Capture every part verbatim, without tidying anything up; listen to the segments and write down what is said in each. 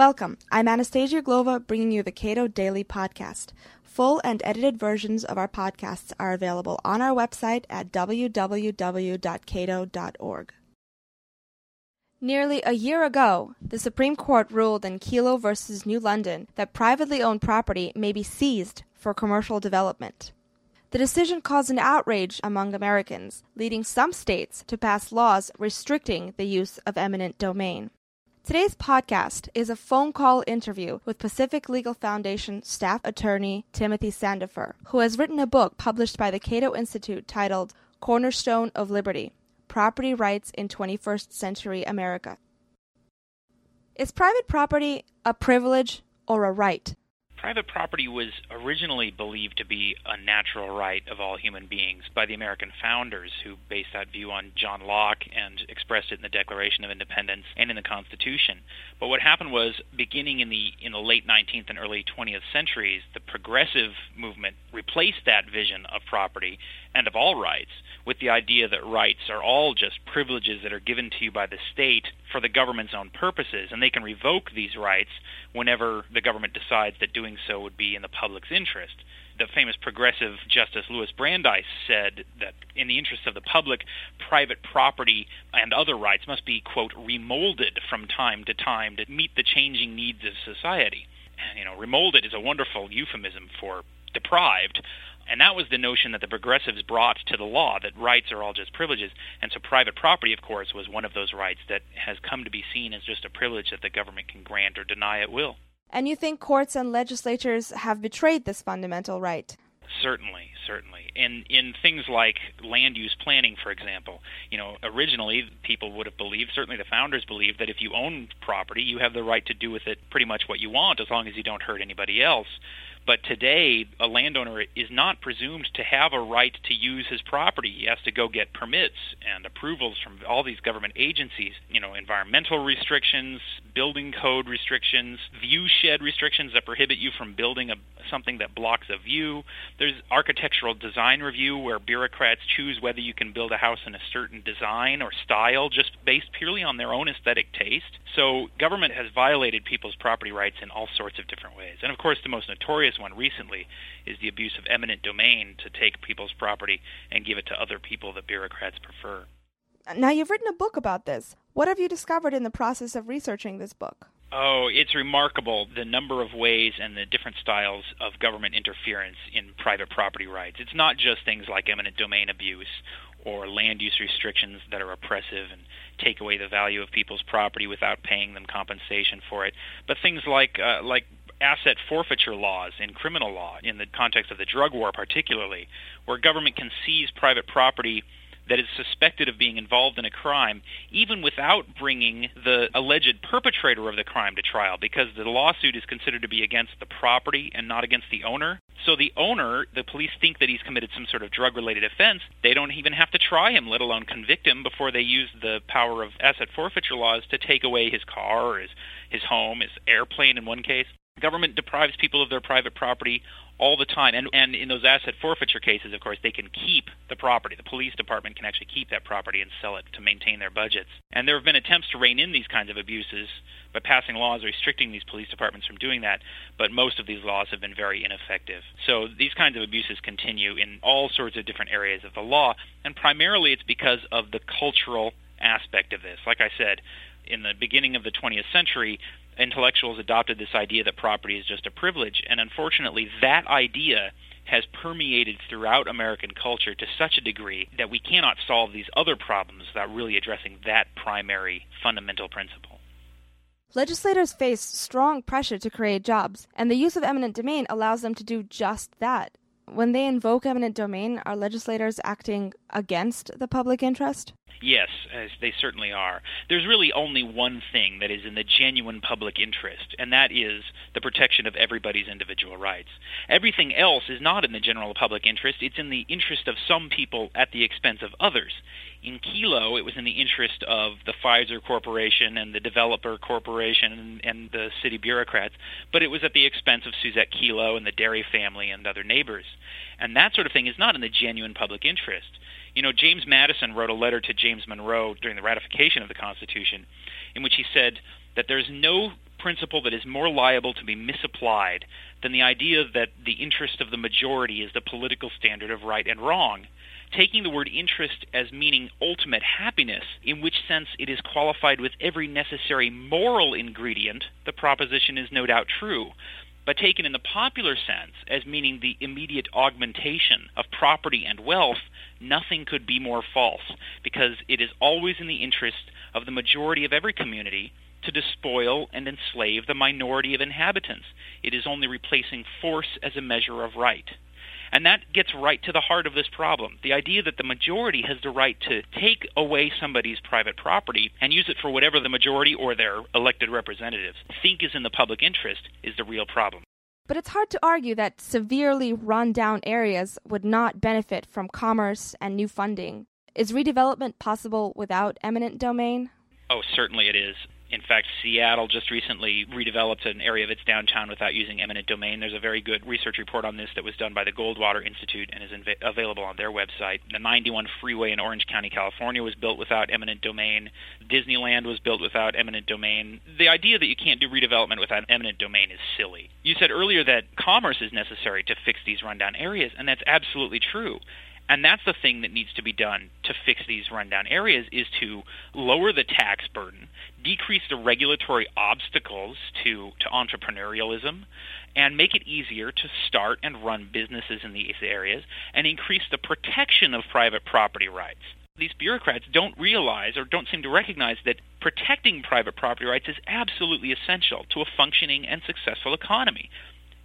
Welcome. I'm Anastasia Glova, bringing you the Cato Daily Podcast. Full and edited versions of our podcasts are available on our website at w w w dot cato dot org. Nearly a year ago, the Supreme Court ruled in Kelo v. New London that privately owned property may be seized for commercial development. The decision caused an outrage among Americans, leading some states to pass laws restricting the use of eminent domain. Today's podcast is a phone call interview with Pacific Legal Foundation staff attorney Timothy Sandifer, who has written a book published by the Cato Institute titled Cornerstone of Liberty: Property Rights in twenty-first century America. Is private property a privilege or a right? Private property was originally believed to be a natural right of all human beings by the American founders, who based that view on John Locke and expressed it in the Declaration of Independence and in the Constitution. But what happened was, beginning in the in the late nineteenth and early twentieth centuries, the progressive movement replaced that vision of property and of all rights with the idea that rights are all just privileges that are given to you by the state for the government's own purposes, and they can revoke these rights whenever the government decides that doing so would be in the public's interest. The famous progressive Justice Louis Brandeis said that in the interests of the public, private property and other rights must be, quote, remolded from time to time to meet the changing needs of society. You know, remolded is a wonderful euphemism for deprived. And that was the notion that the progressives brought to the law, that rights are all just privileges. And so private property, of course, was one of those rights that has come to be seen as just a privilege that the government can grant or deny at will. And you think courts and legislatures have betrayed this fundamental right? Certainly, certainly. In in things like land use planning, for example, you know, originally people would have believed, certainly the founders believed, that if you own property, you have the right to do with it pretty much what you want, as long as you don't hurt anybody else. But today, a landowner is not presumed to have a right to use his property. He has to go get permits and approvals from all these government agencies, you know, environmental restrictions, building code restrictions, view shed restrictions that prohibit you from building a, something that blocks a view. There's architectural design review, where bureaucrats choose whether you can build a house in a certain design or style just based purely on their own aesthetic taste. So government has violated people's property rights in all sorts of different ways. And of course, the most notorious one recently is the abuse of eminent domain to take people's property and give it to other people that bureaucrats prefer. Now, you've written a book about this. What have you discovered in the process of researching this book? Oh, it's remarkable, the number of ways and the different styles of government interference in private property rights. It's not just things like eminent domain abuse or land use restrictions that are oppressive and take away the value of people's property without paying them compensation for it, but things like uh, like asset forfeiture laws in criminal law, in the context of the drug war particularly, where government can seize private property that is suspected of being involved in a crime, even without bringing the alleged perpetrator of the crime to trial, because the lawsuit is considered to be against the property and not against the owner. So the owner, the police think that he's committed some sort of drug-related offense. They don't even have to try him, let alone convict him, before they use the power of asset forfeiture laws to take away his car or his, his home, his airplane in one case. Government deprives people of their private property all the time, and, and in those asset forfeiture cases, of course, they can keep the property. The police department can actually keep that property and sell it to maintain their budgets. And there have been attempts to rein in these kinds of abuses by passing laws restricting these police departments from doing that, but most of these laws have been very ineffective. So these kinds of abuses continue in all sorts of different areas of the law, and primarily it's because of the cultural aspect of this. Like I said, in the beginning of the twentieth century, intellectuals adopted this idea that property is just a privilege, and unfortunately that idea has permeated throughout American culture to such a degree that we cannot solve these other problems without really addressing that primary fundamental principle. Legislators face strong pressure to create jobs, and the use of eminent domain allows them to do just that. When they invoke eminent domain, are legislators acting against the public interest? Yes, they certainly are. There's really only one thing that is in the genuine public interest, and that is the protection of everybody's individual rights. Everything else is not in the general public interest. It's in the interest of some people at the expense of others. In Kelo, it was in the interest of the Pfizer Corporation and the Developer Corporation and, and the city bureaucrats, but it was at the expense of Suzette Kelo and the Dery family and other neighbors. And that sort of thing is not in the genuine public interest. You know, James Madison wrote a letter to James Monroe during the ratification of the Constitution in which he said that there's no principle that is more liable to be misapplied than the idea that the interest of the majority is the political standard of right and wrong, taking the word interest as meaning ultimate happiness, in which sense it is qualified with every necessary moral ingredient, the proposition is no doubt true, but taken in the popular sense as meaning the immediate augmentation of property and wealth, nothing could be more false, because it is always in the interest of the majority of every community to despoil and enslave the minority of inhabitants. It is only replacing force as a measure of right. And that gets right to the heart of this problem, the idea that the majority has the right to take away somebody's private property and use it for whatever the majority or their elected representatives think is in the public interest is the real problem. But it's hard to argue that severely run-down areas would not benefit from commerce and new funding. Is redevelopment possible without eminent domain? Oh, certainly it is. In fact, Seattle just recently redeveloped an area of its downtown without using eminent domain. There's a very good research report on this that was done by the Goldwater Institute and is inv- available on their website. The ninety-one freeway in Orange County, California was built without eminent domain. Disneyland was built without eminent domain. The idea that you can't do redevelopment without eminent domain is silly. You said earlier that commerce is necessary to fix these rundown areas, and that's absolutely true. And that's the thing that needs to be done to fix these rundown areas, is to lower the tax burden, decrease the regulatory obstacles to, to entrepreneurialism, and make it easier to start and run businesses in these areas, and increase the protection of private property rights. These bureaucrats don't realize or don't seem to recognize that protecting private property rights is absolutely essential to a functioning and successful economy.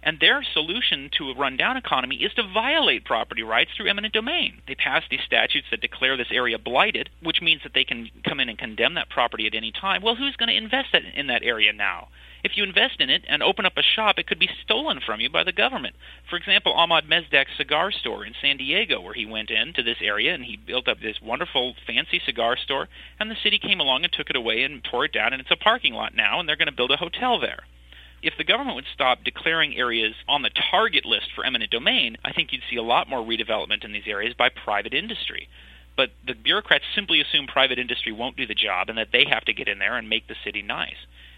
And their solution to a run-down economy is to violate property rights through eminent domain. They pass these statutes that declare this area blighted, which means that they can come in and condemn that property at any time. Well, who's going to invest in that area now? If you invest in it and open up a shop, it could be stolen from you by the government. For example, Ahmad Mezdak's cigar store in San Diego, where he went into this area and he built up this wonderful, fancy cigar store, and the city came along and took it away and tore it down, and it's a parking lot now, and they're going to build a hotel there. If the government would stop declaring areas on the target list for eminent domain, I think you'd see a lot more redevelopment in these areas by private industry. But the bureaucrats simply assume private industry won't do the job and that they have to get in there and make the city nice.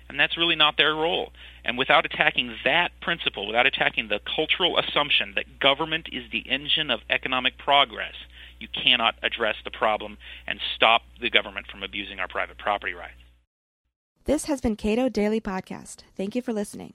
And that's really not their role. And without attacking that principle, without attacking the cultural assumption that government is the engine of economic progress, you cannot address the problem and stop the government from abusing our private property rights. This has been Cato Daily Podcast. Thank you for listening.